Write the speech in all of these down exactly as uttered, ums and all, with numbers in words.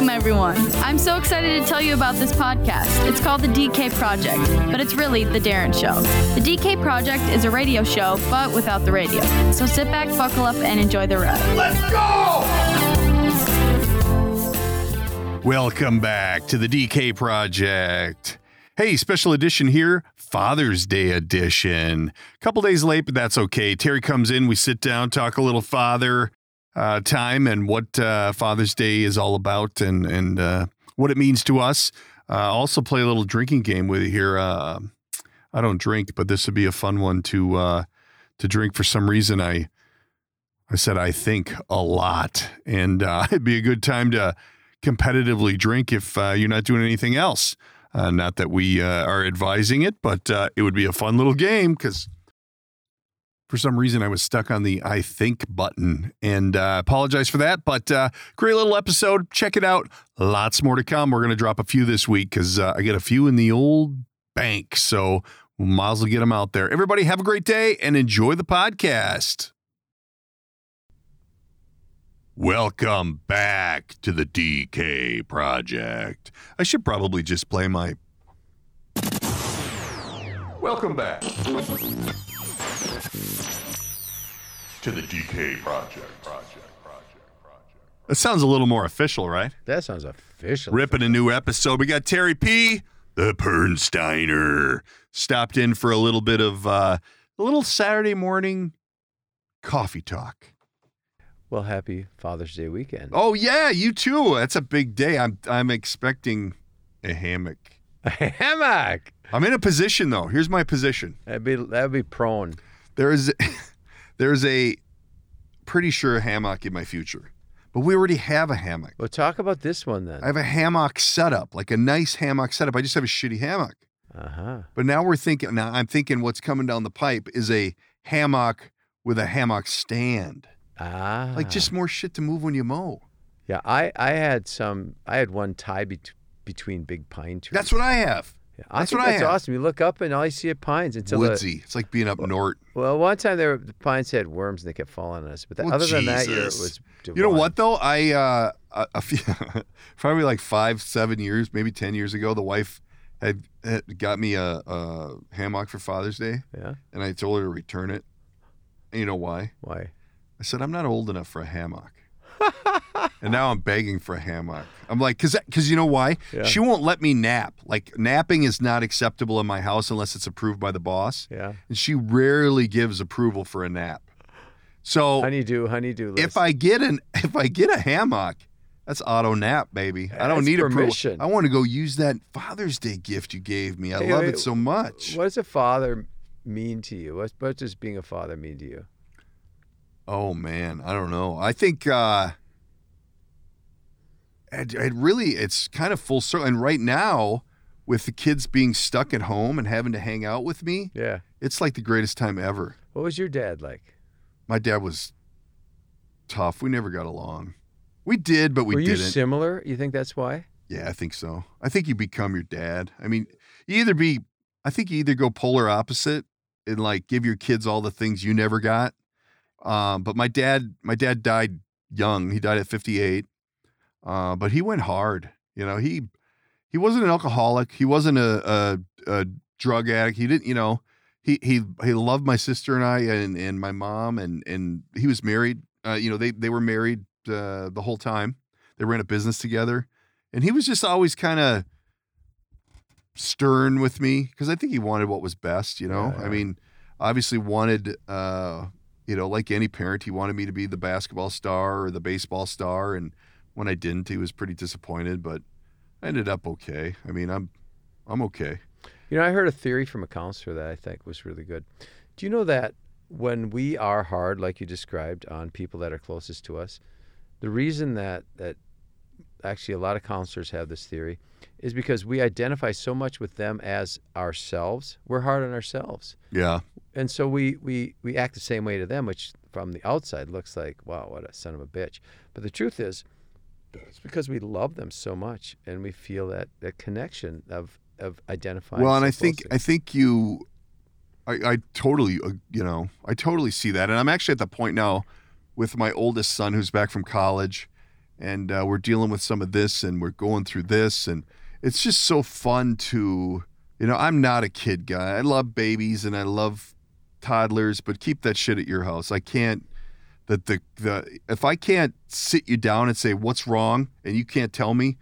Welcome, everyone. I'm so excited to tell you about this podcast. It's called The D K Project, but it's really The Darren Show. The D K Project is a radio show, but without the radio. So sit back, buckle up, and enjoy the ride. Let's go! Welcome back to The D K Project. Hey, special edition here, Father's Day edition. A couple days late, but that's okay. Terry comes in, we sit down, talk a little father uh, time and what uh, Father's Day is all about and, and uh, what it means to us. Uh, also play a little drinking game with you here. Uh, I don't drink, but this would be a fun one to uh, to drink. For some reason, I I said I think a lot, and uh, it'd be a good time to competitively drink if uh, you're not doing anything else. Uh, not that we uh, are advising it, but uh, it would be a fun little game because for some reason I was stuck on the I think button, and I uh, apologize for that. But uh, great little episode. Check it out. Lots more to come. We're going to drop a few this week because uh, I got a few in the old bank. So we we'll might as well get them out there. Everybody have a great day and enjoy the podcast. Welcome back to the D K Project. I should probably just play my... Welcome back to the D K Project. Project, project, project, project. That sounds a little more official, right? That sounds official. Ripping a new episode. We got Terry P, the Pernsteiner, stopped in for a little bit of uh, a little Saturday morning coffee talk. Well, happy Father's Day weekend. Oh yeah, you too. That's a big day. I'm I'm expecting a hammock. A hammock. I'm in a position though. Here's my position. That'd be that'd be prone. There is there is a pretty sure hammock in my future. But we already have a hammock. Well, talk about this one then. I have a hammock setup, like a nice hammock setup. I just have a shitty hammock. Uh-huh. But now we're thinking now I'm thinking what's coming down the pipe is a hammock with a hammock stand. Ah. Like just more shit to move when you mow. Yeah, I, I had some, I had one tie be- between big pine trees. That's what I have. Yeah, I that's what that's I have. That's awesome. You look up and all you see are pines. Until Woodsy. The, it's like being up well, north. Well, one time there were, the pines had worms and they kept falling on us. But the, well, other Jesus. than that year, it was divine. You know what though? I, uh, a, a few, probably like five, seven years, maybe ten years ago, the wife had, had got me a, a hammock for Father's Day. Yeah. And I told her to return it. And you know why? Why? I said, I'm not old enough for a hammock. And now I'm begging for a hammock. I'm like, because because you know why? Yeah. She won't let me nap. Like, napping is not acceptable in my house unless it's approved by the boss. Yeah. And she rarely gives approval for a nap. So honeydew, honeydew list. If I get an if I get a hammock, that's auto nap, baby. That's I don't need permission. Approval. I want to go use that Father's Day gift you gave me. I hey, love wait, it so much. What does a father mean to you? What, what does being a father mean to you? Oh, man, I don't know. I think uh, it, it really, it's kind of full circle. And right now, with the kids being stuck at home and having to hang out with me, yeah, it's like the greatest time ever. What was your dad like? My dad was tough. We never got along. We did, but we Were you didn't. Similar? You think that's why? Yeah, I think so. I think you become your dad. I mean, you either be, I think you either go polar opposite and like give your kids all the things you never got. Um, but my dad, my dad died young. He died at fifty-eight. Uh, but he went hard. You know, he, he wasn't an alcoholic. He wasn't a, a, a drug addict. He didn't, you know, he, he, he loved my sister and I, and, and my mom, and, and he was married. Uh, you know, they, they were married, uh, the whole time. They ran a business together, and he was just always kind of stern with me. 'Cause I think he wanted what was best, you know, yeah, yeah. I mean, obviously wanted, uh, you know, like any parent, he wanted me to be the basketball star or the baseball star. And when I didn't, he was pretty disappointed, but I ended up okay. I mean, I'm I'm okay. You know, I heard a theory from a counselor that I think was really good. Do you know that when we are hard, like you described, on people that are closest to us, the reason that, that actually a lot of counselors have this theory is because we identify so much with them as ourselves. We're hard on ourselves. Yeah. And so we, we, we act the same way to them, which from the outside looks like, wow, what a son of a bitch. But the truth is, it's because we love them so much and we feel that, that connection of, of identifying. Well, and I think, I think you, I, I totally, uh, you know, I totally see that. And I'm actually at the point now with my oldest son who's back from college, and uh, we're dealing with some of this, and we're going through this, and it's just so fun to, you know, I'm not a kid guy. I love babies and I love toddlers, but keep that shit at your house. I can't, that the, the if I can't sit you down and say what's wrong and you can't tell me,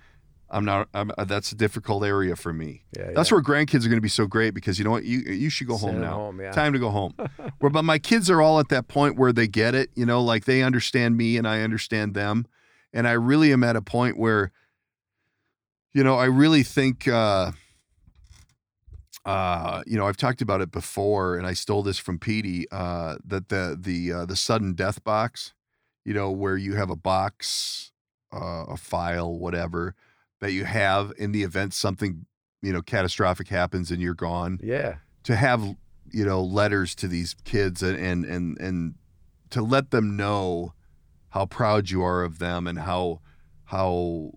I'm not, I'm, that's a difficult area for me. Yeah, that's yeah. where grandkids are going to be so great, because you know what, you you should go Send home now. Home, yeah. Time to go home. Where, but my kids are all at that point where they get it, you know, like they understand me and I understand them. And I really am at a point where, you know, I really think, uh, uh, you know, I've talked about it before and I stole this from Petey, uh, that the, the, uh, the sudden death box, you know, where you have a box, uh, a file, whatever, that you have in the event something, you know, catastrophic happens and you're gone. Yeah. To have, you know, letters to these kids and, and, and, and to let them know how proud you are of them and how, how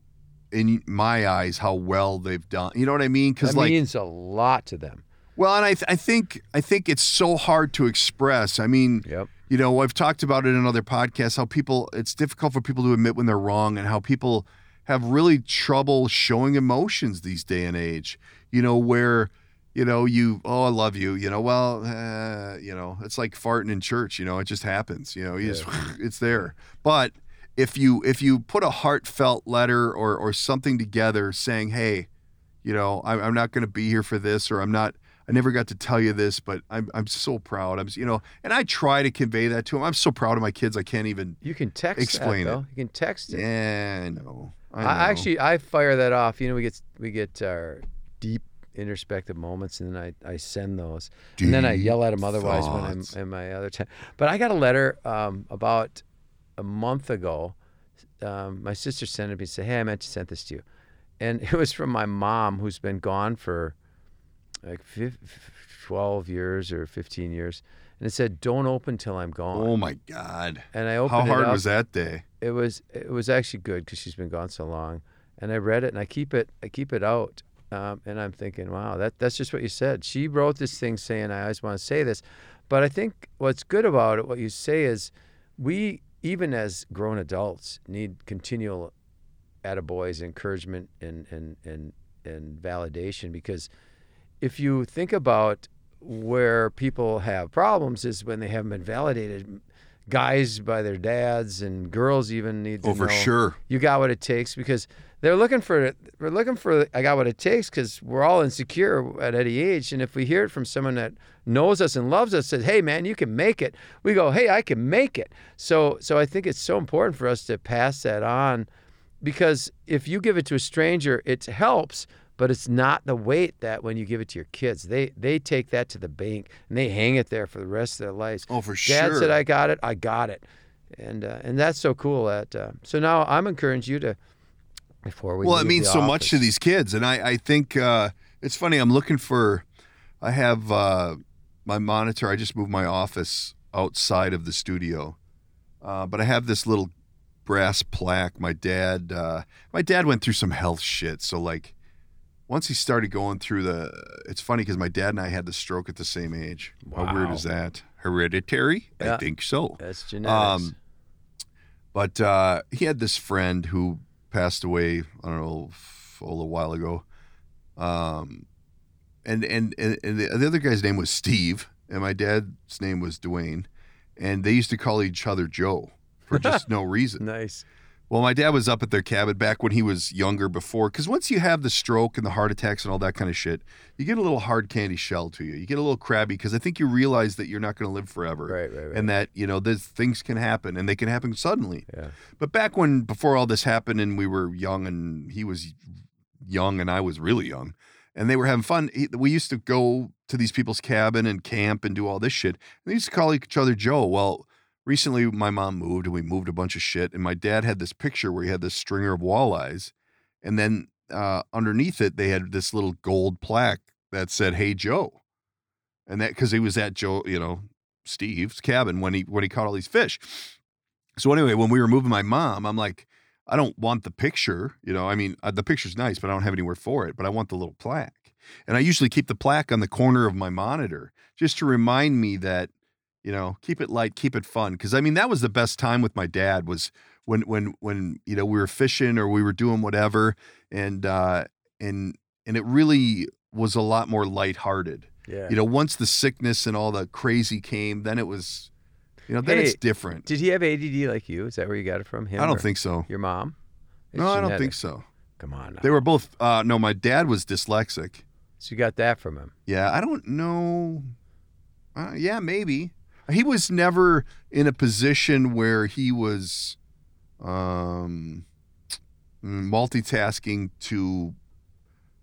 in my eyes, how well they've done. You know what I mean? Because like, means a lot to them. Well, and I, th- I think, I think it's so hard to express. I mean, yep. you know, I've talked about it in other podcasts, how people, it's difficult for people to admit when they're wrong and how people have really trouble showing emotions these day and age, you know, where, you know, you, oh, I love you, you know, well, uh, you know, it's like farting in church, you know, it just happens, you know, you yeah. just, it's there. But if you, if you put a heartfelt letter or, or something together saying, hey, you know, I'm, I'm not going to be here for this, or I'm not, I never got to tell you this, but I'm, I'm so proud. I'm, you know, and I try to convey that to them. I'm so proud of my kids. I can't even, you can text, explain that, it. You can text it. Yeah, I know. I, I actually, I fire that off. You know, we get we get our deep introspective moments, and then I, I send those. Deep and then I yell at them otherwise thoughts. when I'm in my other time. But I got a letter um, about a month ago. Um, my sister sent it to me and said, hey, I meant to send this to you. And it was from my mom, who's been gone for like twelve years or fifteen years. And it said, don't open till I'm gone. Oh, my God. And I opened it up. How hard was that day? It was it was actually good because she's been gone so long, and I read it and I keep it I keep it out, um, and I'm thinking, wow, that that's just what you said. She wrote this thing saying, I always want to say this, but I think what's good about it, what you say is, we even as grown adults need continual attaboys, encouragement, and and and and validation, because if you think about where people have problems is when they haven't been validated. Guys by their dads and girls even need to oh, know for sure. you got what it takes, because they're looking for we're looking for I got what it takes, because we're all insecure at any age. And if we hear it from someone that knows us and loves us, says, hey man, you can make it, we go, hey, I can make it. So so I think it's so important for us to pass that on, because if you give it to a stranger, it helps, but it's not the weight that when you give it to your kids, they they take that to the bank and they hang it there for the rest of their lives. Oh, for sure. Dad said, I got it. I got it. And uh, and that's so cool. That uh, So now I'm encouraging you to, before we Well, it means so office. much to these kids. And I, I think uh, it's funny. I'm looking for, I have uh, my monitor. I just moved my office outside of the studio. Uh, but I have this little brass plaque. My dad, uh, my dad went through some health shit. So like, once he started going through the, it's funny because my dad and I had the stroke at the same age. Wow. How weird is that? Hereditary? Yeah. I think so. That's genetics. Um, but uh, he had this friend who passed away, I don't know, a little while ago. Um, and, and, and, and the, the other guy's name was Steve, and my dad's name was Dwayne. And they used to call each other Joe for just no reason. Nice. Well, my dad was up at their cabin back when he was younger before, because once you have the stroke and the heart attacks and all that kind of shit, you get a little hard candy shell to you. You get a little crabby, because I think you realize that you're not going to live forever. Right, right, right. And that, you know, there's, things can happen, and they can happen suddenly. Yeah. But back when, before all this happened and we were young and he was young and I was really young and they were having fun, he, we used to go to these people's cabin and camp and do all this shit. And they used to call each other Joe. Well, recently, my mom moved, and we moved a bunch of shit, and my dad had this picture where he had this stringer of walleyes, and then uh, underneath it, they had this little gold plaque that said, hey, Joe, and that, because he was at Joe, you know, Steve's cabin when he when he caught all these fish. So anyway, when we were moving my mom, I'm like, I don't want the picture, you know, I mean, the picture's nice, but I don't have anywhere for it, but I want the little plaque, and I usually keep the plaque on the corner of my monitor just to remind me that, You know, keep it light, keep it fun. Because, I mean, that was the best time with my dad was when, when, when, you know, we were fishing or we were doing whatever. And, uh, and, and it really was a lot more lighthearted. Yeah. You know, once the sickness and all the crazy came, then it was, you know, then hey, it's different. Did he have A D D like you? Is that where you got it from? Him? I don't think so. Your mom? It's no, genetic. I don't think so. Come on. Now. They were both, uh, no, my dad was dyslexic. So you got that from him? Yeah. I don't know. Uh, yeah, maybe. He was never in a position where he was um, multitasking to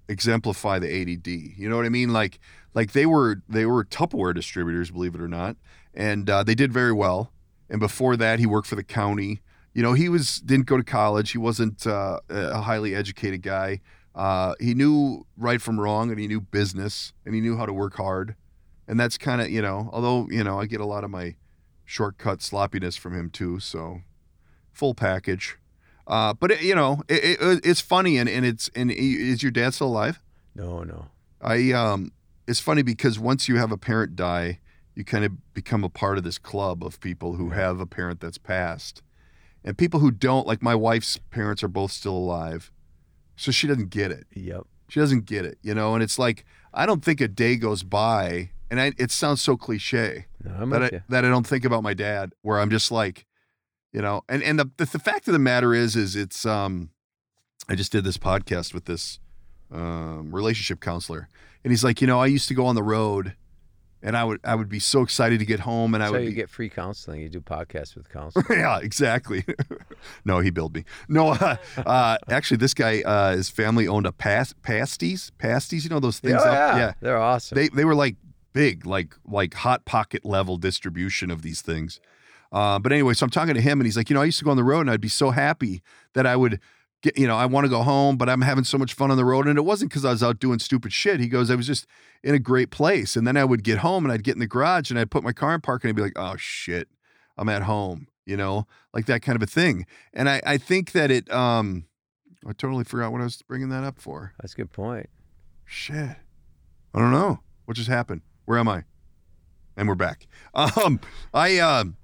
exemplify the A D D. You know what I mean? Like, like they were they were Tupperware distributors, believe it or not, and uh, they did very well. And before that, he worked for the county. You know, he was didn't go to college. He wasn't uh, a highly educated guy. Uh, he knew right from wrong, and he knew business, and he knew how to work hard. And that's kind of, you know, although, you know, I get a lot of my shortcut sloppiness from him too. So full package. Uh, but, it, you know, it, it, it's funny. And, and it's, and is your dad still alive? No, no. I, um, it's funny because once you have a parent die, you kind of become a part of this club of people who have a parent that's passed and people who don't, like my wife's parents are both still alive. So she doesn't get it. Yep. She doesn't get it, you know? And it's like, I don't think a day goes by. And I, it sounds so cliche no, that, I, that I don't think about my dad, where I'm just like, you know, and, and the, the, the fact of the matter is, is it's, um, I just did this podcast with this um, relationship counselor and he's like, you know, I used to go on the road and I would, I would be so excited to get home and I so would you be, get free counseling. You do podcasts with counselors. Yeah, exactly. No, he billed me. No, uh, uh, actually this guy, uh, his family owned a past pasties, pasties, you know, those things. Oh, yeah. Up, yeah. They're awesome. They, they were like, big, like, like hot pocket level distribution of these things. Uh, but anyway, so I'm talking to him and he's like, you know, I used to go on the road and I'd be so happy that I would get, you know, I want to go home, but I'm having so much fun on the road. And it wasn't because I was out doing stupid shit. He goes, I was just in a great place. And then I would get home and I'd get in the garage and I'd put my car in park and I'd be like, oh shit, I'm at home, you know, like that kind of a thing. And I, I think that it, um, I totally forgot what I was bringing that up for. That's a good point. Shit. I don't know what just happened. Where am I? And we're back. Um, I um,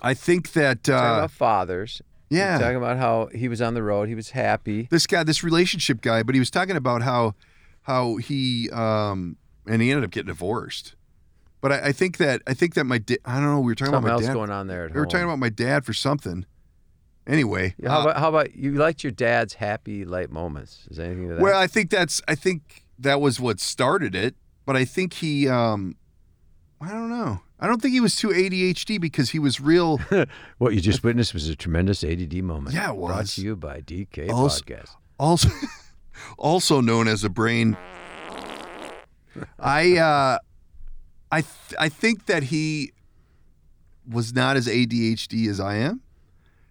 I think that uh, talking about fathers. Yeah, talking about how he was on the road. He was happy. This guy, this relationship guy, but he was talking about how how he um, and he ended up getting divorced. But I, I think that I think that my di- I don't know. We were talking something about my dad. Going on there. At we home. Were talking about my dad for something. Anyway, yeah, how, uh, about, how about you liked your dad's happy light moments? Is there anything to that? Well, I think that's I think that was what started it. But I think he, um, I don't know. I don't think he was too A D H D because he was real. What you just witnessed was a tremendous A D D moment. Yeah, it was. Brought to you by D K also, Podcast. Also, also known as a brain. I, uh, I, th- I think that he was not as A D H D as I am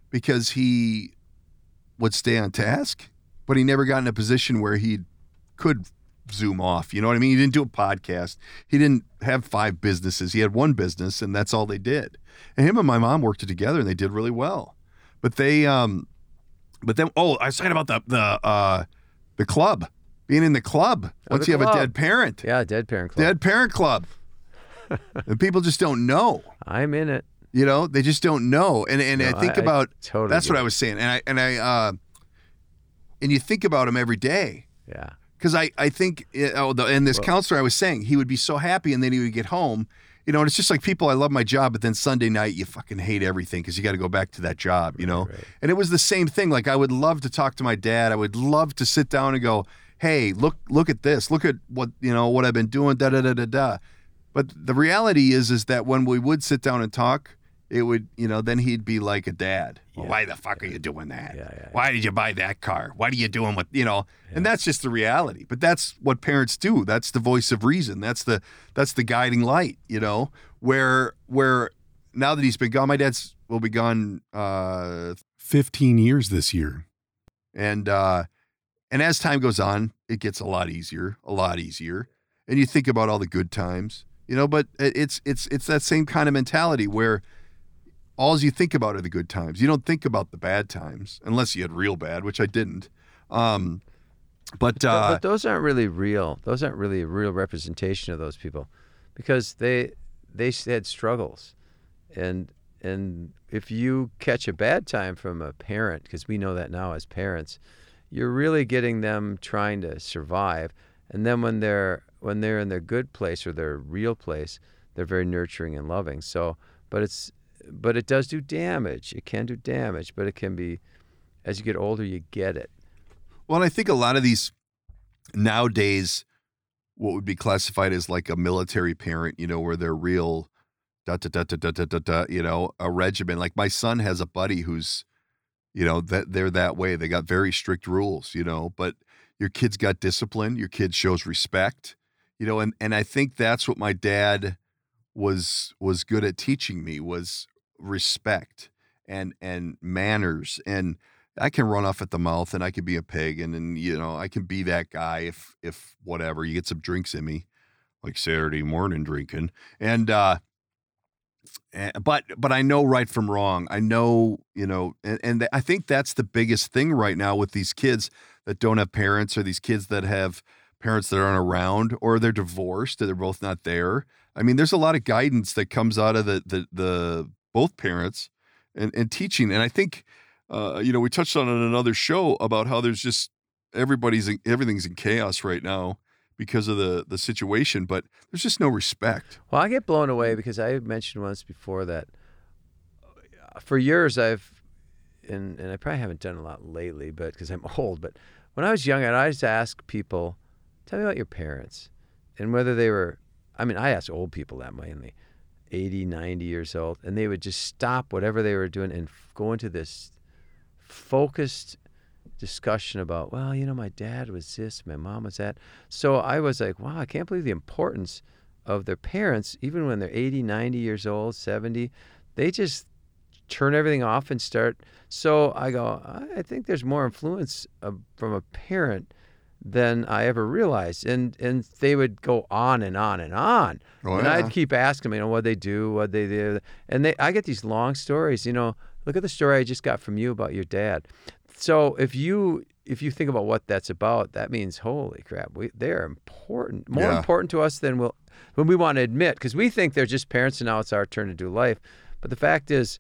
because he would stay on task, but he never got in a position where he could zoom off. You know what I mean? He didn't do a podcast. He didn't have five businesses. He had one business and that's all they did. And him and my mom worked it together and they did really well, but they, um, but then, oh, I was talking about the, the, uh, the club being in the club. Oh, once the you club. Have a dead parent. Yeah. Dead parent club. Dead parent club. And people just don't know. I'm in it. You know, they just don't know. And, and no, I think I, about, I totally that's what it. I was saying. And I, and I, uh, and you think about him every day. Yeah. Because I, I think, oh, the, and this Whoa. Counselor I was saying, he would be so happy and then he would get home. You know, and it's just like people, I love my job, but then Sunday night you fucking hate everything because you got to go back to that job, you know? Right, right. And it was the same thing. Like I would love to talk to my dad. I would love to sit down and go, hey, look look at this. Look at what, you know, what I've been doing, da, da, da, da, da. But the reality is, is that when we would sit down and talk, it would, you know, then he'd be like a dad. Yeah. Well, why the fuck yeah. are you doing that? Yeah, yeah, why yeah. did you buy that car? What are you doing with, you know, yeah. and that's just the reality. But that's what parents do. That's the voice of reason. That's the, that's the guiding light, you know, where, where now that he's been gone, my dad's will be gone, uh, fifteen years this year. And, uh, and as time goes on, it gets a lot easier, a lot easier. And you think about all the good times, you know, but it's, it's, it's that same kind of mentality where, all you think about are the good times. You don't think about the bad times, unless you had real bad, which I didn't. Um, but, uh, but those aren't really real. Those aren't really a real representation of those people because they they had struggles. And and if you catch a bad time from a parent, because we know that now as parents, you're really getting them trying to survive. And then when they're when they're in their good place or their real place, they're very nurturing and loving. So, but it's but it does do damage. It can do damage, but it can be, as you get older, you get it. Well, I think a lot of these nowadays, what would be classified as like a military parent, you know, where they're real, da da da da da da da, da you know, a regiment. Like my son has a buddy who's, you know, that they're that way. They got very strict rules, you know, but your kid's got discipline. Your kid shows respect, you know, and and I think that's what my dad was was good at teaching me, was respect and and manners. And I can run off at the mouth, and I can be a pig, and then, you know, I can be that guy if if whatever, you get some drinks in me, like Saturday morning drinking, and uh and, but but I know right from wrong. I know, you know, and, and I think that's the biggest thing right now with these kids that don't have parents, or these kids that have parents that aren't around, or they're divorced, or they're both not there. I mean, there's a lot of guidance that comes out of the the, the both parents and, and teaching. And I think, uh, you know, we touched on it in another show about how there's just everybody's in, everything's in chaos right now because of the, the situation, but there's just no respect. Well, I get blown away because I mentioned once before that for years I've, and, and I probably haven't done a lot lately, but because I'm old, but when I was young, I'd always ask people, tell me about your parents, and whether they were, I mean, I asked old people that mainly, eighty, ninety years old, and they would just stop whatever they were doing and go into this focused discussion about, well, you know, my dad was this, my mom was that. So I was like, wow, I can't believe the importance of their parents, even when they're eighty, ninety years old, seventy, they just turn everything off and start. So I go, I think there's more influence of, from a parent than I ever realized. And and they would go on and on and on. Oh, and yeah. I'd keep asking them, you know, what they do, what they do. And they, I get these long stories, you know, look at the story I just got from you about your dad. So if you if you think about what that's about, that means, holy crap, we, they're important, more yeah. important to us than we'll, when we want to admit, because we think they're just parents and now it's our turn to do life. But the fact is,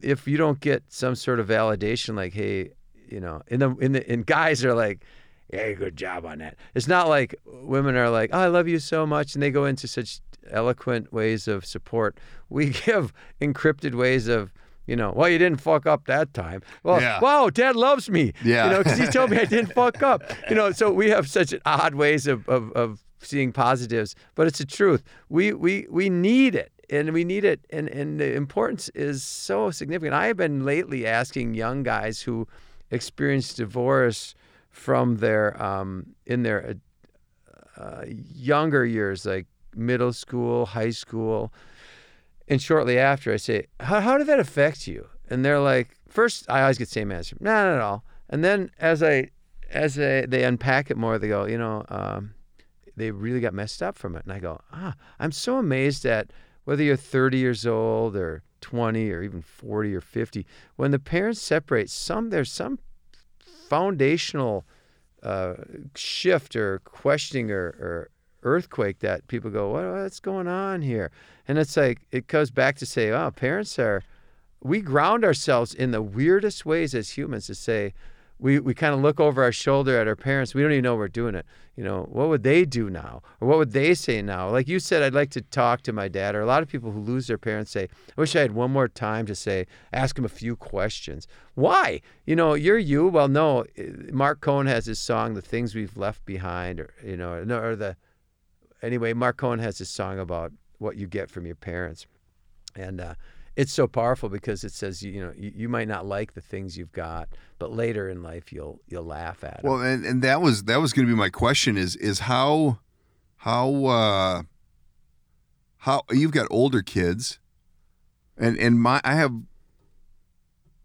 if you don't get some sort of validation, like, hey, you know, in the, in the, and guys are like, hey, good job on that. It's not like women are like, oh, I love you so much, and they go into such eloquent ways of support. We give encrypted ways of, you know, well, you didn't fuck up that time. Well, yeah. Wow, Dad loves me. Yeah. You know, because he told me I didn't fuck up. You know, so we have such odd ways of, of, of seeing positives, but it's the truth. We we we need it, and we need it, and, and the importance is so significant. I have been lately asking young guys who experience divorce from their um in their uh, younger years, like middle school, high school, and shortly after, I say, how, how did that affect you? And they're like, first I always get the same answer, nah, not at all. And then as I as I, they unpack it more, they go, you know, um they really got messed up from it. And I go, ah I'm so amazed at whether you're thirty years old or twenty or even forty or fifty, when the parents separate, some there's some foundational uh, shift or questioning or, or earthquake that people go, what, what's going on here? And it's like, it goes back to say, oh, parents are, we ground ourselves in the weirdest ways as humans to say, we, we kind of look over our shoulder at our parents. We don't even know we're doing it. You know, what would they do now? Or what would they say now? Like you said, I'd like to talk to my dad. Or a lot of people who lose their parents say, I wish I had one more time to say, ask him a few questions. Why? You know, you're you. Well, no, Mark Cohen has his song, The Things We've Left Behind, or, you know, or the, anyway, Mark Cohen has his song about what you get from your parents. And, uh, it's so powerful because it says, you know, you, you might not like the things you've got, but later in life you'll you'll laugh at it. Well, and, and that was that was going to be my question is is how how uh, how you've got older kids, and and my I have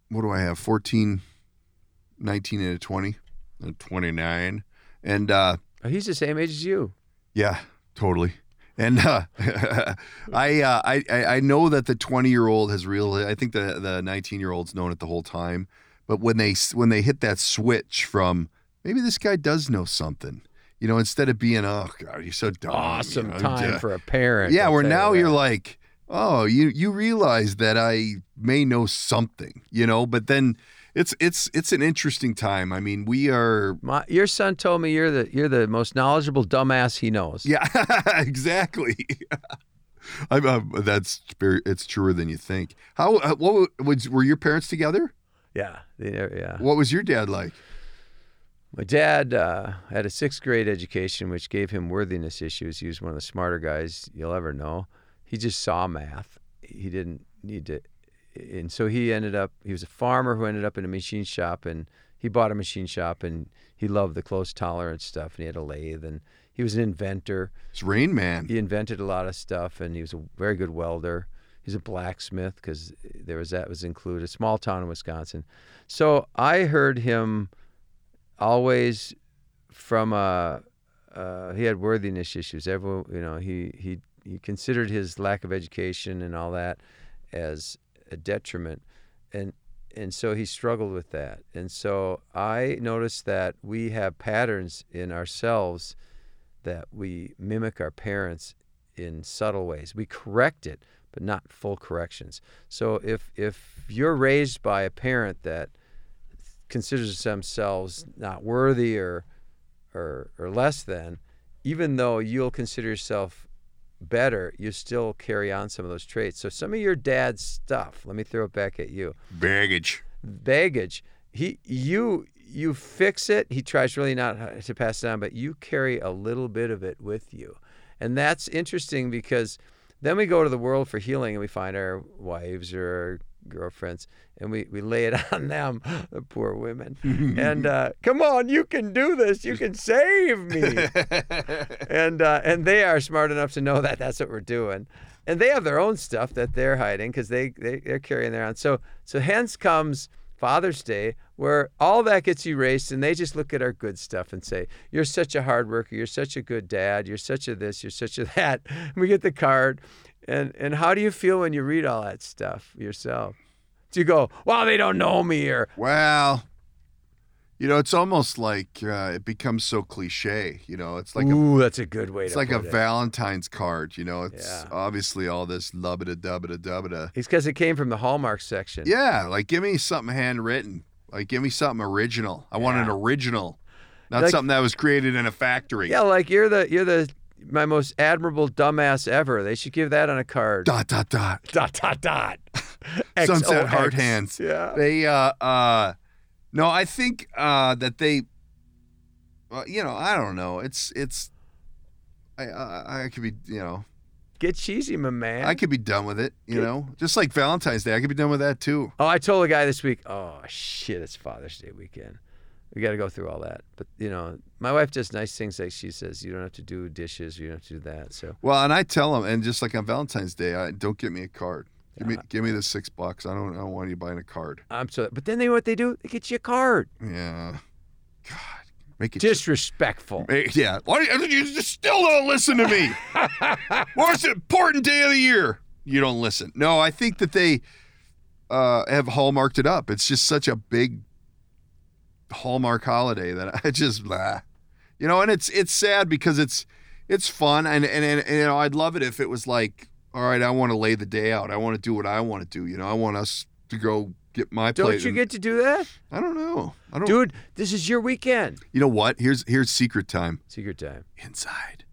what do I have fourteen, nineteen and a twenty and twenty-nine, and uh, oh, he's the same age as you. Yeah, totally. And uh, I, uh, I I know that the twenty-year-old has really, I think the the nineteen-year-old's known it the whole time. But when they when they hit that switch from maybe this guy does know something, you know, instead of being, oh, God, you're so dumb. Awesome, you know, time duh. for a parent. Yeah, where now that. You're like, oh, you you realize that I may know something, you know, but then it's it's it's an interesting time. I mean, we are. My, your son told me you're the you're the most knowledgeable dumbass he knows. Yeah, exactly. I'm, I'm, that's it's truer than you think. How what was, were your parents together? Yeah, yeah. What was your dad like? My dad uh, had a sixth grade education, which gave him worthiness issues. He was one of the smarter guys you'll ever know. He just saw math. He didn't need to. And so he ended up, he was a farmer who ended up in a machine shop, and he bought a machine shop, and he loved the close tolerance stuff, and he had a lathe, and he was an inventor. It's Rain Man. He invented a lot of stuff, and he was a very good welder. He's a blacksmith, because there was that was included. A small town in Wisconsin. So I heard him always from a, uh, he had worthiness issues. Everyone, you know, he, he, he considered his lack of education and all that as a detriment. And, and so he struggled with that. And so I noticed that we have patterns in ourselves that we mimic our parents in subtle ways. We correct it, but not full corrections. So if, if you're raised by a parent that considers themselves not worthy or, or or less than, even though you'll consider yourself better, you still carry on some of those traits. So some of your dad's stuff, let me throw it back at you. Baggage. Baggage. He, you, you fix it. He tries really not to pass it on, but you carry a little bit of it with you. And that's interesting, because then we go to the world for healing and we find our wives or girlfriends, and we, we lay it on them, the poor women. And uh, come on, you can do this. You can save me. And uh, and they are smart enough to know that that's what we're doing. And they have their own stuff that they're hiding, because they, they, they're carrying their own. So, so hence comes Father's Day, where all that gets erased, and they just look at our good stuff and say, you're such a hard worker. You're such a good dad. You're such a this. You're such a that. And we get the card. And and how do you feel when you read all that stuff yourself? Do you go, well, they don't know me, or? Well, you know, it's almost like uh, it becomes so cliche. You know, it's like ooh, a, that's a good way. It's to like put a it. Valentine's card. You know, it's yeah. obviously all this lubba da dubba da dubba da. It's because it came from the Hallmark section. Yeah, like give me something handwritten. Like give me something original. I yeah. want an original, not like something that was created in a factory. Yeah, like you're the you're the. my most admirable dumbass ever. They should give that on a card. Dot, dot, dot. Dot, dot, dot. Sunset Hard Hands. Yeah. They, uh, uh, no, I think, uh, that they, well, you know, I don't know. It's, it's, I, I, I could be, you know. Get cheesy, my man. I could be done with it, you Get, know? Just like Valentine's Day, I could be done with that too. Oh, I told a guy this week, oh, shit, it's Father's Day weekend. We got to go through all that. But, you know, my wife does nice things. Like she says, you don't have to do dishes. You don't have to do that. So well, and I tell them, and just like on Valentine's Day, I, don't give me a card. Give me, uh, give me the six bucks. I don't, I don't want you buying a card. I'm sorry. But then they what they do? They get you a card. Yeah. God. Make it disrespectful. Make, yeah. Why do you, you still don't listen to me? Most important day of the year. You don't listen. No, I think that they uh, have hallmarked it up. It's just such a big Hallmark holiday that I just blah. You know, and it's it's sad because it's it's fun, and, and and you know, I'd love it if it was like, all right, I want to lay the day out. I want to do what I want to do. You know, I want us to go get my plate. Don't you and, get to do that? I don't know. I don't Dude, this is your weekend. You know what? Here's here's secret time. Secret time. Inside.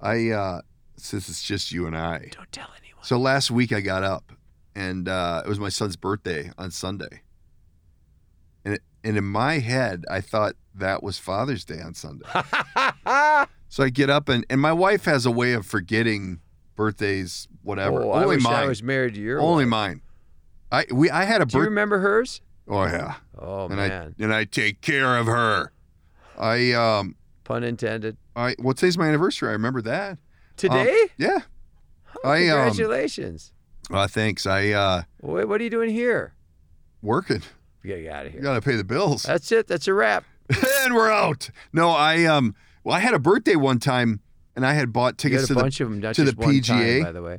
I uh since it's just you and I. Don't tell anyone. So last week I got up, and uh it was my son's birthday on Sunday. And it And in my head, I thought that was Father's Day on Sunday. So I get up, and, and my wife has a way of forgetting birthdays, whatever. Oh, only I wish mine. I was married to your Only wife. Mine. I we I had a birthday. Do bir- you remember hers? Oh, yeah. Oh, and man. I, and I take care of her. I um. Pun intended. I well, today's my anniversary. I remember that. Today? Um, yeah. Oh, I, congratulations. Um, uh, thanks. I. Uh, Wait, what are you doing here? Working. We gotta get out of here. You gotta pay the bills. That's it. That's a wrap. And we're out. No, I um. Well, I had a birthday one time, and I had bought tickets you had a to bunch the of them, not to just the one P G A. Time, by the way,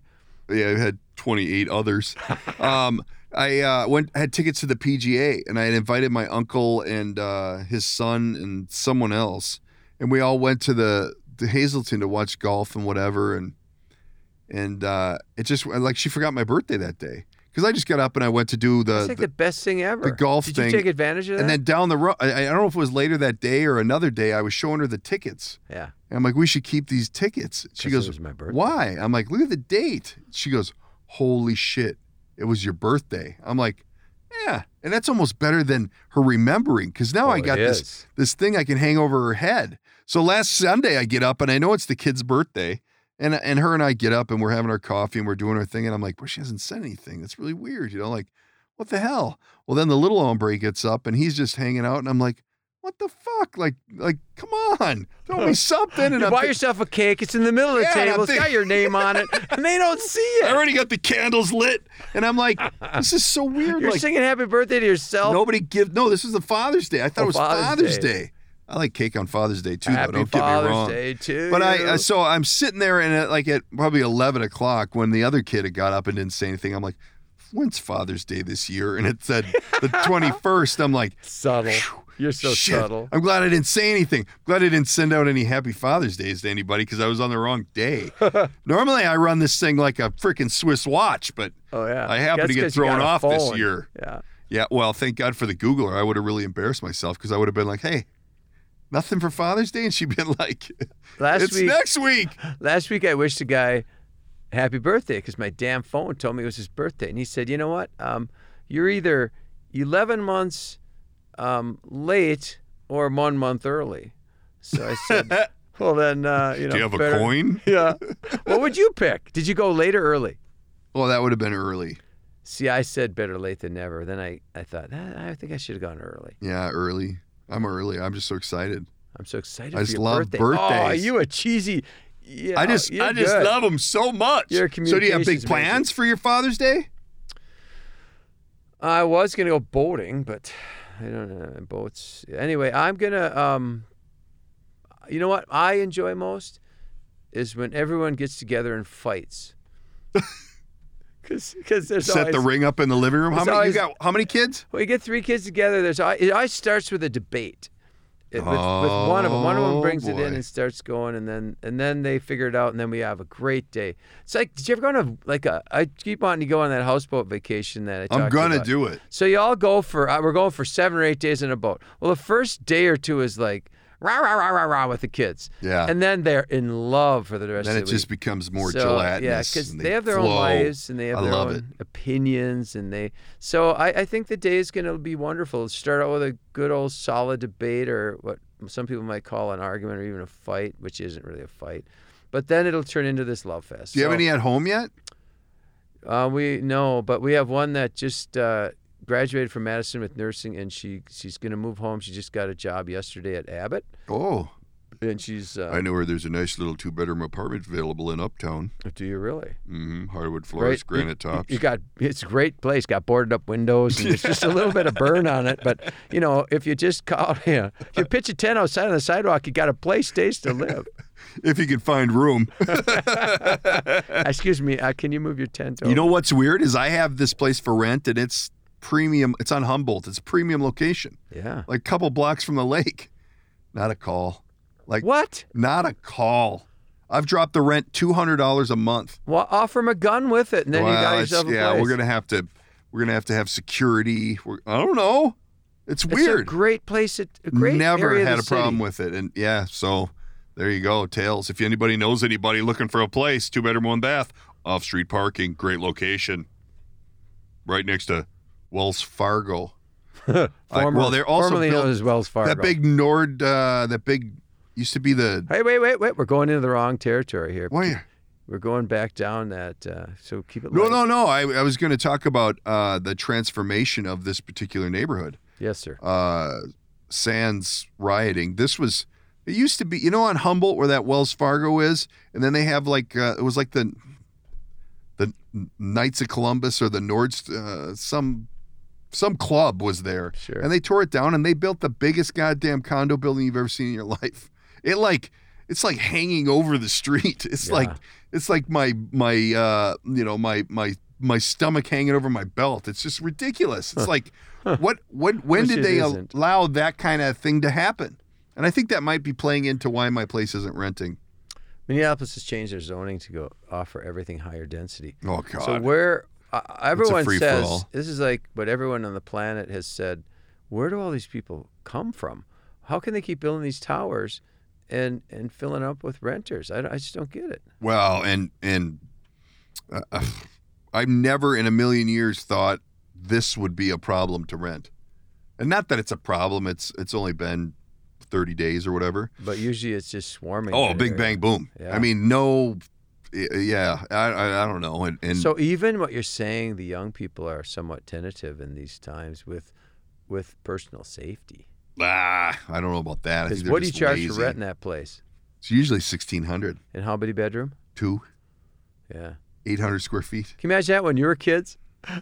yeah, I had twenty-eight others. um, I uh, went had tickets to the P G A, and I had invited my uncle and uh, his son and someone else, and we all went to the to Hazeltine to watch golf and whatever, and and uh, it just like she forgot my birthday that day. Because I just got up and I went to do the... It's like the, the best thing ever. The golf thing. Did you thing. take advantage of that? And then down the road, I, I don't know if it was later that day or another day, I was showing her the tickets. Yeah. And I'm like, we should keep these tickets. She goes, it was my birthday. Why? I'm like, look at the date. She goes, holy shit, it was your birthday. I'm like, yeah. And that's almost better than her remembering. Because now oh, I got this, this thing I can hang over her head. So last Sunday I get up and I know it's the kid's birthday. And and her and I get up and we're having our coffee and we're doing our thing. And I'm like, well, she hasn't said anything. That's really weird. You know, like, what the hell? Well, then the little hombre gets up and he's just hanging out. And I'm like, what the fuck? Like, like, come on. Throw me something. And you I'm buy th- yourself a cake. It's in the middle of the yeah, table. It's th- got your name on it. And they don't see it. I already got the candles lit. And I'm like, this is so weird. You're like, singing happy birthday to yourself. Nobody give. No, this is the Father's Day. I thought oh, it was Father's, Father's Day. Day. I like cake on Father's Day too. Happy though. Don't Father's get me wrong. Day too. But I, I, so I'm sitting there and at like at probably eleven o'clock when the other kid had got up and didn't say anything. I'm like, when's Father's Day this year? And it said the twenty-first. I'm like, subtle. You're so shit. subtle. I'm glad I didn't say anything. I'm glad I didn't send out any Happy Father's Days to anybody because I was on the wrong day. Normally I run this thing like a freaking Swiss watch, but oh, yeah. I happened That's to get thrown off this year. Yeah. Yeah. Well, thank God for the Googler. I would have really embarrassed myself because I would have been like, hey. Nothing for Father's Day, and she'd been like, last it's week, next week. Last week, I wished a guy happy birthday because my damn phone told me it was his birthday. And he said, you know what? Um, you're either eleven months um, late or one month early. So I said, well, then, uh, you know. Do you have better... a coin? Yeah. What would you pick? Did you go late or early? Well, that would have been early. See, I said better late than never. Then I, I thought, ah, I think I should have gone early. Yeah, early. I'm early. I'm just so excited. I'm so excited I for your birthday. I just love birthdays. Oh, you a cheesy. Yeah, I just I just good. love them so much. Your so do you have big plans amazing. for your Father's Day? I was going to go boating, but I don't know. Boats. Anyway, I'm going to, um, you know what I enjoy most is when everyone gets together and fights. Cause, cause there's Set always, the ring up in the living room. How many, always, you got, how many kids? We get three kids together. There's always, it always starts with a debate. It, with, oh, with one of them, one of them brings boy. it in and starts going, and then and then they figure it out, and then we have a great day. It's like, did you ever go on a like a? I keep wanting to go on that houseboat vacation that I talked I'm gonna about. do it. So you all go for we're going for seven or eight days in a boat. Well, the first day or two is like. Rah, rah, rah, rah, rah with the kids. Yeah. And then they're in love for the rest then of the week. Then it just becomes more so, gelatinous. Yeah, because they, they have their flow. own lives and they have I their own it. opinions. and they. So I, I think the day is going to be wonderful. Start out with a good old solid debate or what some people might call an argument or even a fight, which isn't really a fight. But then it'll turn into this love fest. Do you so, have any at home yet? Uh, we No, but we have one that just... Uh, graduated from Madison with nursing, and she she's going to move home. She just got a job yesterday at Abbott. Oh. And she's... Uh, I know where there's a nice little two-bedroom apartment available in Uptown. Do you really? Mm-hmm. Hardwood floors, great. granite tops. You got It's a great place. Got boarded up windows, and yeah. there's just a little bit of burn on it. But, you know, if you just call... You know, if you pitch a tent outside on the sidewalk, you got a place days to live. If you can find room. Excuse me. Uh, can you move your tent over? You know what's weird is I have this place for rent, and it's... premium, it's on Humboldt. It's a premium location. Yeah. Like a couple blocks from the lake. Not a call. Like what? Not a call. I've dropped the rent two hundred dollars a month. Well, offer him a gun with it and then well, you got yourself a yeah, place. Yeah, we're going to have to, we're going to have to have security. We're, I don't know. It's weird. It's a great place. A great Never area had of the a problem city. with it. And yeah, so there you go. Tails. If anybody knows anybody looking for a place, two bedroom, one bath, off street parking, great location. Right next to Wells Fargo. Former, I, well, they're also formerly known as Wells Fargo. That big Nord, uh, that big, used to be the... Hey, wait, wait, wait. We're going into the wrong territory here. Why? We're going back down that, uh, so keep it No, light. no, no. I, I was going to talk about uh, the transformation of this particular neighborhood. Yes, sir. Uh, sans rioting. This was, it used to be, you know, on Humboldt where that Wells Fargo is, and then they have like, uh, it was like the the Knights of Columbus or the Nords, uh, some... Some club was there, sure. and they tore it down, and they built the biggest goddamn condo building you've ever seen in your life. It like it's like hanging over the street. It's yeah. like it's like my my uh, you know my my my stomach hanging over my belt. It's just ridiculous. It's like what what when did they allow that kind of thing to happen? And I think that might be playing into why my place isn't renting. Minneapolis has changed their zoning to go offer everything higher density. Oh, God. So where uh, everyone says, this is like what everyone on the planet has said, where do all these people come from? How can they keep building these towers and, and filling up with renters? I, I just don't get it. Well, and and uh, I've never in a million years thought this would be a problem to rent. And not that it's a problem. It's it's only been thirty days or whatever. But usually it's just swarming. Oh, big bang, boom. Yeah. I mean, no, yeah, I I, I don't know. And, and so even what you're saying, the young people are somewhat tentative in these times with with personal safety. Ah, I don't know about that. Because what do you charge lazy. for rent in that place? It's usually sixteen hundred dollars. And how many bedroom? Two. Yeah. eight hundred square feet. Can you imagine that when you were kids?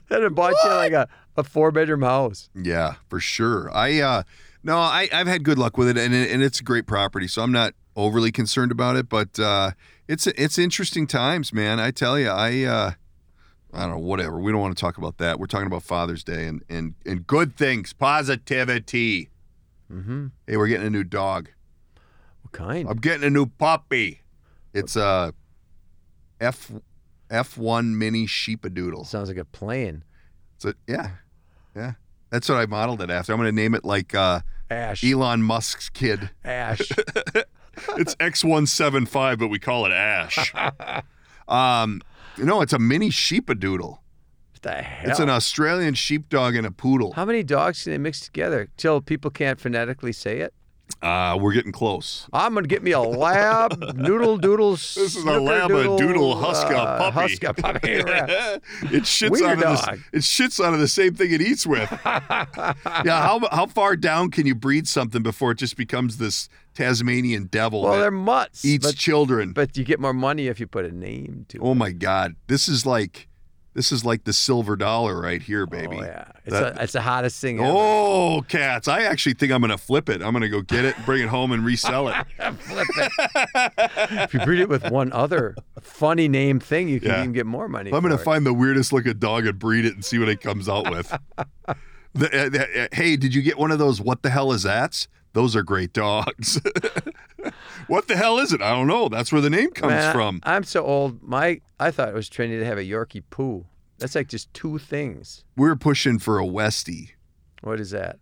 That had bought you like a, a four-bedroom house. Yeah, for sure. I uh, no, I, I've had good luck with it, and and it's a great property, so I'm not overly concerned about it. But uh, it's it's interesting times, man. I tell you, I uh, I don't know, whatever. We don't want to talk about that. We're talking about Father's Day and and, and good things, positivity. Mm-hmm. Hey, we're getting a new dog. What kind? I'm getting a new puppy. It's a uh, F. F one Mini Sheepadoodle. Sounds like a plane. So yeah, yeah. That's what I modeled it after. I'm going to name it like uh, Ash. Elon Musk's kid. Ash. It's X one seventy-five, but we call it Ash. um, no, it's a Mini Sheepadoodle. What the hell? It's an Australian sheepdog and a poodle. How many dogs can they mix together till people can't phonetically say it? Uh, we're getting close. I'm going to get me a lab noodle doodles. This is a lab doodle, doodle huska uh, puppy. Huska puppy. it, shits out of the, it shits out of the same thing it eats with. yeah, how how far down can you breed something before it just becomes this Tasmanian devil? Well, they're mutts. Eats but, children. But you get more money if you put a name to it. Oh, my God. This is like... This is like the silver dollar right here, baby. Oh, yeah. It's, that, a, it's the hottest thing ever. Oh, cats. I actually think I'm going to flip it. I'm going to go get it, bring it home, and resell it. Flip it. If you breed it with one other funny name thing, you can yeah. even get more money. I'm going to find the weirdest looking dog and breed it and see what it comes out with. the, uh, the, uh, hey, did you get one of those what the hell is that's? Those are great dogs. What the hell is it? I don't know. That's where the name comes Man, from. I'm so old. My I thought it was trendy to have a Yorkie poo. That's like just two things. We're pushing for a Westie. What is that?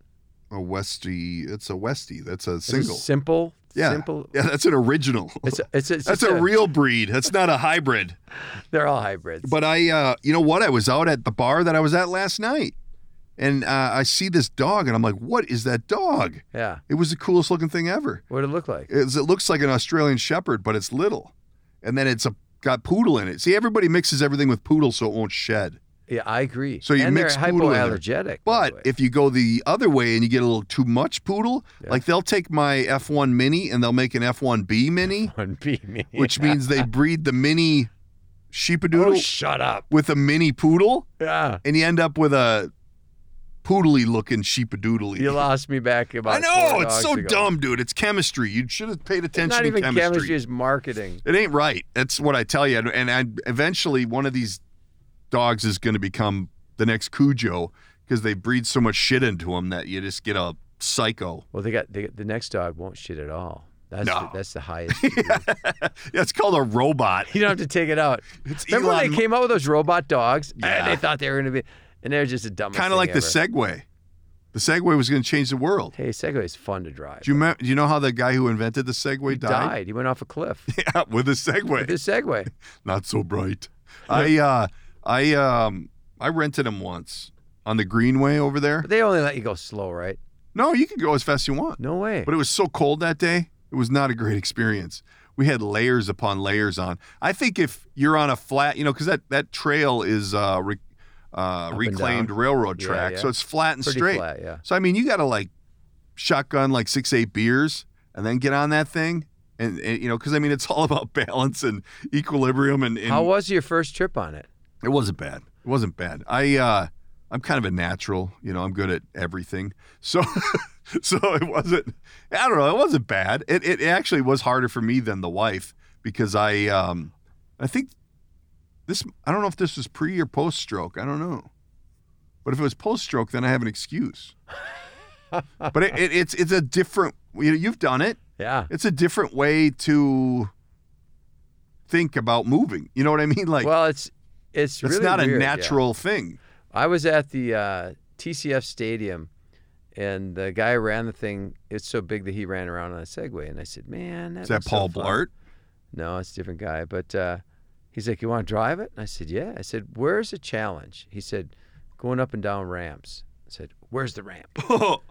A Westie. It's a Westie. That's a single. It's simple. Yeah. Simple. Yeah, that's an original. It's a, it's a, it's that's a, a real breed. That's not a hybrid. They're all hybrids. But I, uh, you know what? I was out at the bar that I was at last night. And uh, I see this dog, and I'm like, what is that dog? Yeah. It was the coolest looking thing ever. What did it look like? It, was, it looks like an Australian Shepherd, but it's little. And then it's a, got poodle in it. See, everybody mixes everything with poodle so it won't shed. Yeah, I agree. So you and mix poodle in there. But if you go the other way and you get a little too much poodle, yeah. like they'll take my F one Mini and they'll make an F one B Mini. F one B Mini. Which means they breed the Mini Sheepadoodle. Oh, shut up. With a Mini Poodle. Yeah. And you end up with a... poodly looking sheepadoodly. You lost me back about I know, it's so ago. dumb, dude. It's chemistry. You should have paid attention to chemistry. It's not even chemistry. chemistry, it's marketing. It ain't right. That's what I tell you. And I, eventually, one of these dogs is going to become the next Cujo because they breed so much shit into them that you just get a psycho. Well, they got they, the next dog won't shit at all. That's, no. the, that's the highest. yeah. yeah, it's called a robot. You don't have to take it out. It's Remember Elon... when they came out with those robot dogs? Yeah. And they thought they were going to be... And they're just the dumbest Kind of like ever. the Segway. The Segway was going to change the world. Hey, Segway is fun to drive. Do you, me- do you know how the guy who invented the Segway he died? died? He went off a cliff. Yeah, with a Segway. With a Segway. Not so bright. I uh, I um, I rented him once on the Greenway over there. But they only let you go slow, right? No, you can go as fast as you want. No way. But it was so cold that day. It was not a great experience. We had layers upon layers on. I think if you're on a flat, you know, because that, that trail is... Uh, re- Uh, reclaimed railroad track, yeah, yeah. so it's flat and Pretty straight. Flat, yeah. So I mean, you got to like shotgun like six eight beers and then get on that thing, and, and you know, because I mean, it's all about balance and equilibrium. And, and how was your first trip on it? It wasn't bad. It wasn't bad. I uh, I'm kind of a natural, you know. I'm good at everything, so so it wasn't. I don't know. It wasn't bad. It it actually was harder for me than the wife because I um I think. This I don't know if this was pre or post stroke. I don't know, but if it was post stroke, then I have an excuse. But it, it, it's it's a different you know, you've done it. Yeah. It's a different way to think about moving. You know what I mean? Like, well, it's it's, it's really not weird, a natural yeah. thing. I was at the uh, T C F Stadium, and the guy ran the thing. It's so big that he ran around on a Segway, and I said, "Man, that is that Paul so Blart?" No, it's a different guy. But uh, he's like, "You want to drive it?" And I said, "Yeah." I said, "Where's the challenge?" He said, "Going up and down ramps." I said, "Where's the ramp?"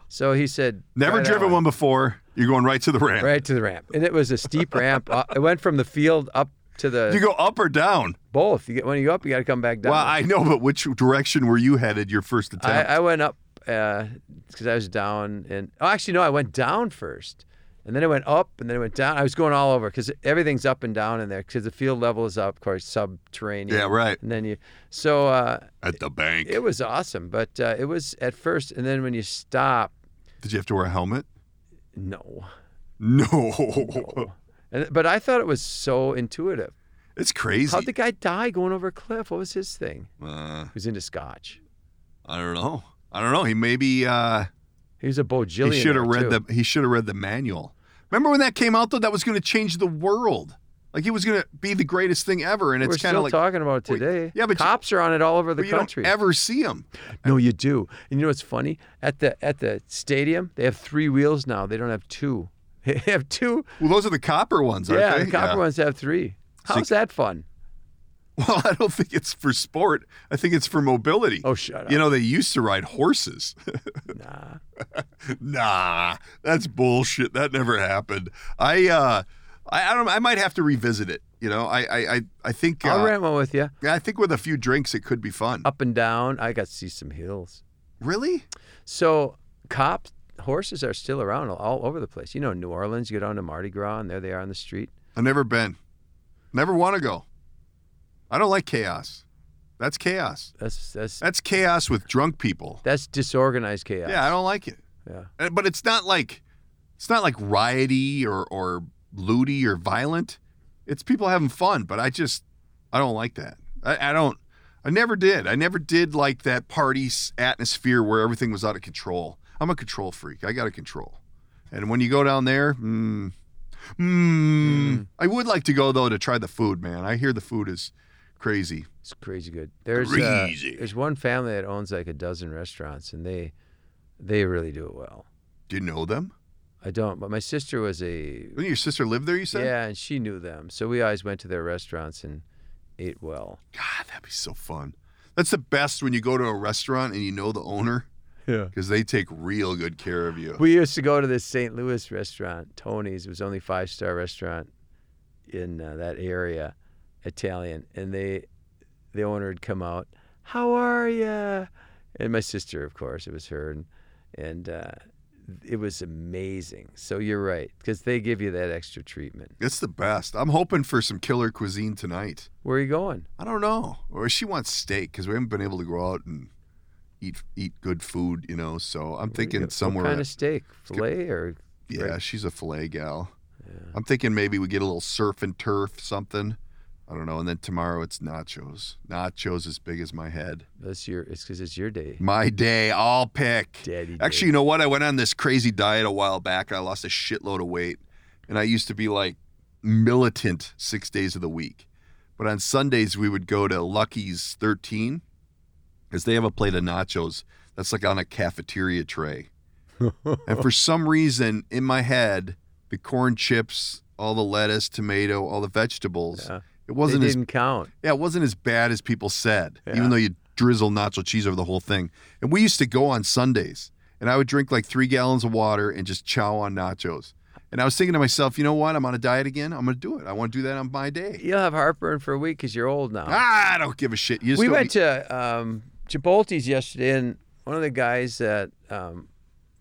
So he said, "Never right driven on. one before. You're going right to the ramp." Right to the ramp, and it was a steep ramp. Uh, it went from the field up to the. Do you go up or down? Both. You get, when you go up, you got to come back down. Well, I know, but which direction were you headed your first attempt? I, I went up because uh, I was down, and oh, actually no, I went down first, and then I went up, and then I went down. I was going all over because everything's up and down in there because the field level is up, of course, subterranean. Yeah, right. And then you so uh, at the bank. It, it was awesome, but uh, it was at first, and then when you stop. Did you have to wear a helmet? No. No. no. And, but I thought it was so intuitive. It's crazy. How'd the guy die going over a cliff? What was his thing? Uh, he was into scotch. I don't know. I don't know. He maybe... Uh, he was a bojillionaire, he should have read too. the He should have read the manual. Remember when that came out, though? That was going to change the world. Like, it was going to be the greatest thing ever, and it's kind of like... We're still talking about it today. Wait, yeah, but cops you, are on it all over the country. You don't ever see them. No, you do. And you know what's funny? At the at the stadium, they have three wheels now. They don't have two. They have two. Well, those are the copper ones, aren't yeah, they? The copper yeah, copper ones have three. How's so, that fun? Well, I don't think it's for sport. I think it's for mobility. Oh, shut up. You know, they used to ride horses. Nah. Nah. That's bullshit. That never happened. I uh, I, I don't. I might have to revisit it. You know, I I, I think... I'll uh, rant one with you. I think with a few drinks, it could be fun. Up and down. I got to see some hills. Really? So, cops, horses are still around all over the place. You know, New Orleans, you go down to Mardi Gras, and there they are on the street. I've never been. Never want to go. I don't like chaos. That's chaos. That's that's that's chaos with drunk people. That's disorganized chaos. Yeah, I don't like it. Yeah, but it's not like it's not like rioty or or looty or violent. It's people having fun. But I just I don't like that. I, I don't. I never did. I never did like that party atmosphere where everything was out of control. I'm a control freak. I got to control. And when you go down there. Mm, Mm. Mm. I would like to go, though, to try the food, man. I hear the food is crazy. It's crazy good. There's crazy. Uh, there's one family that owns like a dozen restaurants, and they they really do it well. Do you know them? I don't, but my sister was a... Didn't your sister live there, you said? Yeah, and she knew them. So we always went to their restaurants and ate well. God, that'd be so fun. That's the best when you go to a restaurant and you know the owner. Yeah, because they take real good care of you. We used to go to this Saint Louis restaurant, Tony's. It was only five-star restaurant in uh, that area, Italian. And they, the owner would come out, "How are you?" And my sister, of course, it was her. And, and uh, it was amazing. So you're right, because they give you that extra treatment. It's the best. I'm hoping for some killer cuisine tonight. Where are you going? I don't know. Or she wants steak, because we haven't been able to go out and... Eat eat good food, you know. So I'm thinking what somewhere. What kind at, of steak, fillet or? Yeah, right? She's a fillet gal. Yeah. I'm thinking maybe we get a little surf and turf, something. I don't know. And then tomorrow it's nachos. Nachos as big as my head. That's your. It's because it's your day. My day. I'll pick. Daddy. Actually, day. You know what? I went on this crazy diet a while back. I lost a shitload of weight, and I used to be like militant six days of the week, but on Sundays we would go to Lucky's thirteen. Because they have a plate of nachos that's like on a cafeteria tray. And for some reason, in my head, the corn chips, all the lettuce, tomato, all the vegetables, yeah. it wasn't they didn't as, count. Yeah, it wasn't as bad as people said, yeah. even though you drizzle nacho cheese over the whole thing. And we used to go on Sundays, and I would drink like three gallons of water and just chow on nachos. And I was thinking to myself, you know what? I'm on a diet again. I'm going to do it. I want to do that on my day. You'll have heartburn for a week because you're old now. Ah, I don't give a shit. You just we went eat. to... Um, Chipotle's yesterday, and one of the guys that um,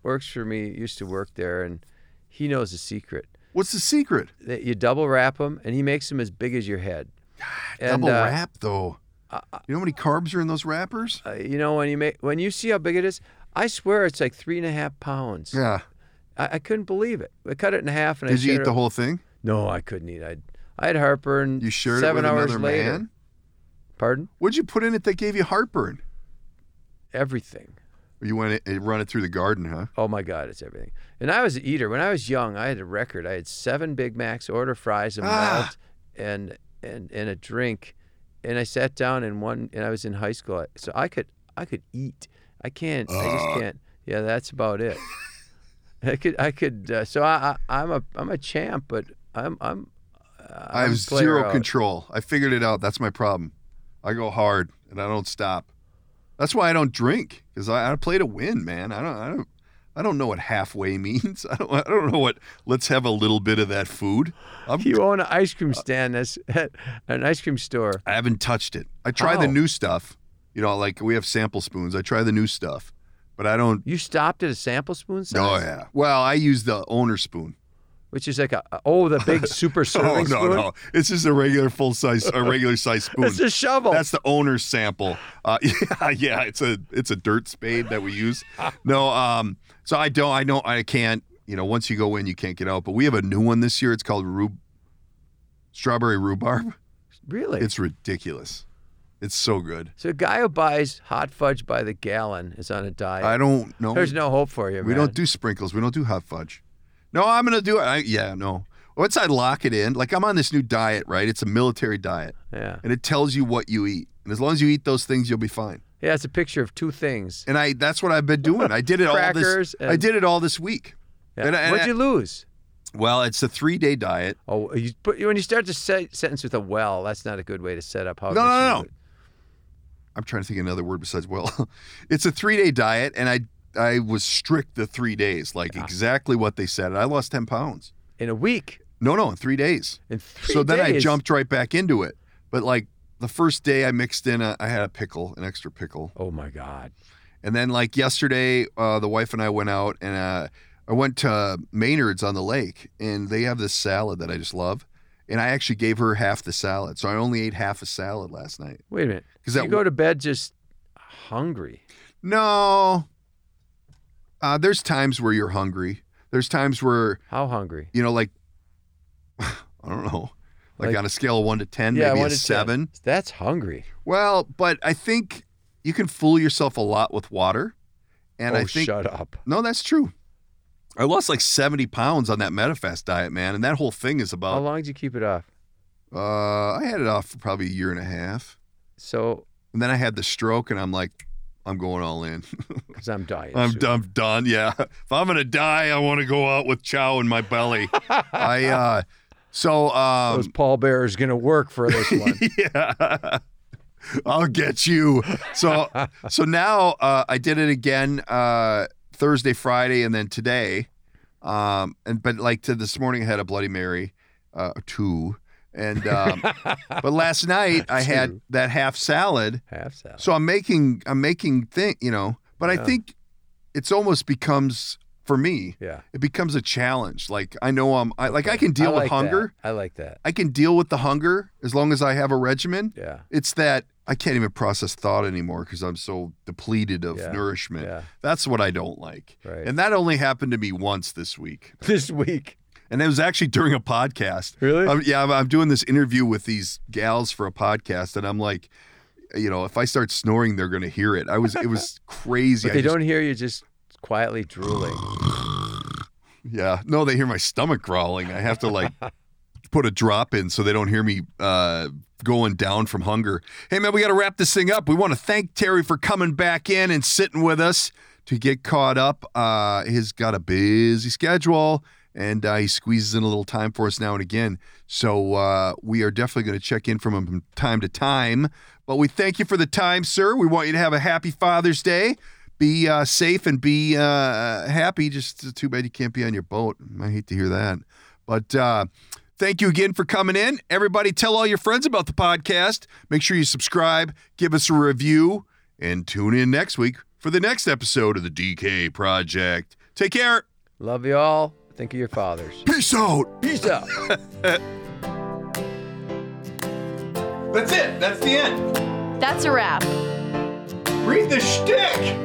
works for me used to work there, and he knows the secret. What's the secret? That you double wrap them, and he makes them as big as your head. God, double and, uh, wrap, though. Uh, you know how many carbs are in those wrappers? Uh, you know, when you make, when you see how big it is, I swear it's like three and a half pounds. Yeah. I, I couldn't believe it. I cut it in half. and Did I you eat it the whole thing? No, I couldn't eat it. I had heartburn you shared seven it with hours another later. Man? Pardon? What'd you put in it that gave you heartburn? Everything. You went and run it through the garden, huh? Oh, my God, it's everything. And I was an eater. When I was young, I had a record. I had seven Big Macs, order fries, a ah. melt, and, and and a drink. And I sat down and one, and I was in high school. So I could I could eat. I can't. Uh. I just can't. Yeah, that's about it. I could. I could. Uh, so I, I, I'm a I'm a champ, but I'm I'm. Uh, I have zero out. control. I figured it out. That's my problem. I go hard and I don't stop. That's why I don't drink, because I, I play to win, man. I don't, I don't, I don't know what halfway means. I don't, I don't know what. Let's have a little bit of that food. I'm, you own an ice cream stand that's at an ice cream store. I haven't touched it. I try How? the new stuff. You know, like we have sample spoons. I try the new stuff, but I don't. You stopped at a sample spoon size? Oh yeah. Well, I use the owner spoon, which is like a oh the big super serving spoon. Oh no spoon? no, it's just a regular full size, a regular size spoon. It's a shovel. That's the owner's sample. Uh, yeah, yeah, it's a it's a dirt spade that we use. No, um. So I don't, I don't, I can't, you know, once you go in, you can't get out. But we have a new one this year. It's called Rub- Strawberry Rhubarb. Really? It's ridiculous. It's so good. So a guy who buys hot fudge by the gallon is on a diet. I don't know. There's no hope for you, man. We don't do sprinkles. We don't do hot fudge. No, I'm going to do it. I, yeah, no. Once I lock it in, like I'm on this new diet, right? It's a military diet. Yeah. And it tells you what you eat. And as long as you eat those things, you'll be fine. Yeah, it's a picture of two things. And I that's what I've been doing. I did it all this and... I did it all this week. Yeah. And I, and What'd I, you lose? Well, it's a three-day diet. Oh, you put, when you start the se- sentence with a well, that's not a good way to set up how No, no, no. It. I'm trying to think of another word besides well. It's a three-day diet, and I I was strict the three days, like yeah. exactly what they said. And I lost ten pounds. In a week? No, no, in three days. In three so days? So then I jumped right back into it. But like, the first day I mixed in, a, I had a pickle, an extra pickle. Oh, my God. And then, like, yesterday, uh, the wife and I went out, and uh, I went to Maynard's on the lake, and they have this salad that I just love. And I actually gave her half the salad, so I only ate half a salad last night. Wait a minute. Did you go to bed just hungry? No. Uh, there's times where you're hungry. There's times where... How hungry? You know, like, I don't know. Like, like on a scale of one to ten, yeah, maybe a seven. ten. That's hungry. Well, but I think you can fool yourself a lot with water. And oh, I think, shut up. No, that's true. I lost like seventy pounds on that MetaFast diet, man. And that whole thing is about... How long did you keep it off? Uh, I had it off for probably a year and a half. So... And then I had the stroke and I'm like, I'm going all in. Because I'm dying. I'm soon. I'm done, yeah. If I'm going to die, I want to go out with chow in my belly. I... uh So um, those pallbearers gonna work for this one. Yeah, I'll get you. So so now uh, I did it again uh, Thursday, Friday, and then today. Um, and but like to this morning, I had a Bloody Mary, uh, two, and um, but last night I had that half salad. Half salad. So I'm making I'm making thing, you know. But yeah. I think it's almost becomes. For me, yeah. It becomes a challenge. Like I know I'm, I, okay. like I can deal I like with hunger. That. I like that. I can deal with the hunger as long as I have a regimen. Yeah. It's that I can't even process thought anymore because I'm so depleted of yeah. nourishment. Yeah. That's what I don't like. Right. And that only happened to me once this week. This week. And it was actually during a podcast. Really? I'm, yeah. I'm, I'm doing this interview with these gals for a podcast, and I'm like, you know, if I start snoring, they're going to hear it. I was, it was crazy. But they I just, don't hear you. Just. Quietly drooling. Yeah. No, they hear my stomach growling. I have to like put a drop in so they don't hear me uh, going down from hunger. Hey, man, we got to wrap this thing up. We want to thank Terry for coming back in and sitting with us to get caught up. Uh, he's got a busy schedule, and uh, he squeezes in a little time for us now and again. So uh, we are definitely going to check in from him from time to time. But we thank you for the time, sir. We want you to have a happy Father's Day. Be uh, safe and be uh, happy. Just too bad you can't be on your boat. I hate to hear that. But uh, thank you again for coming in. Everybody, tell all your friends about the podcast. Make sure you subscribe, give us a review, and tune in next week for the next episode of The D K Project. Take care. Love you all. Think of your fathers. Peace out. Peace out. That's it. That's the end. That's a wrap. Read the shtick.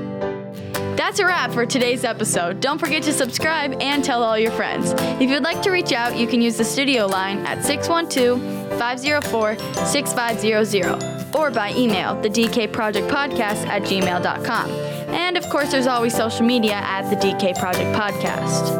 That's a wrap for today's episode. Don't forget to subscribe and tell all your friends. If you'd like to reach out, you can use the studio line at six one two, five zero four, six five zero zero or by email, the D K Project Podcast at gmail dot com. And of course, there's always social media at the D K Project Podcast.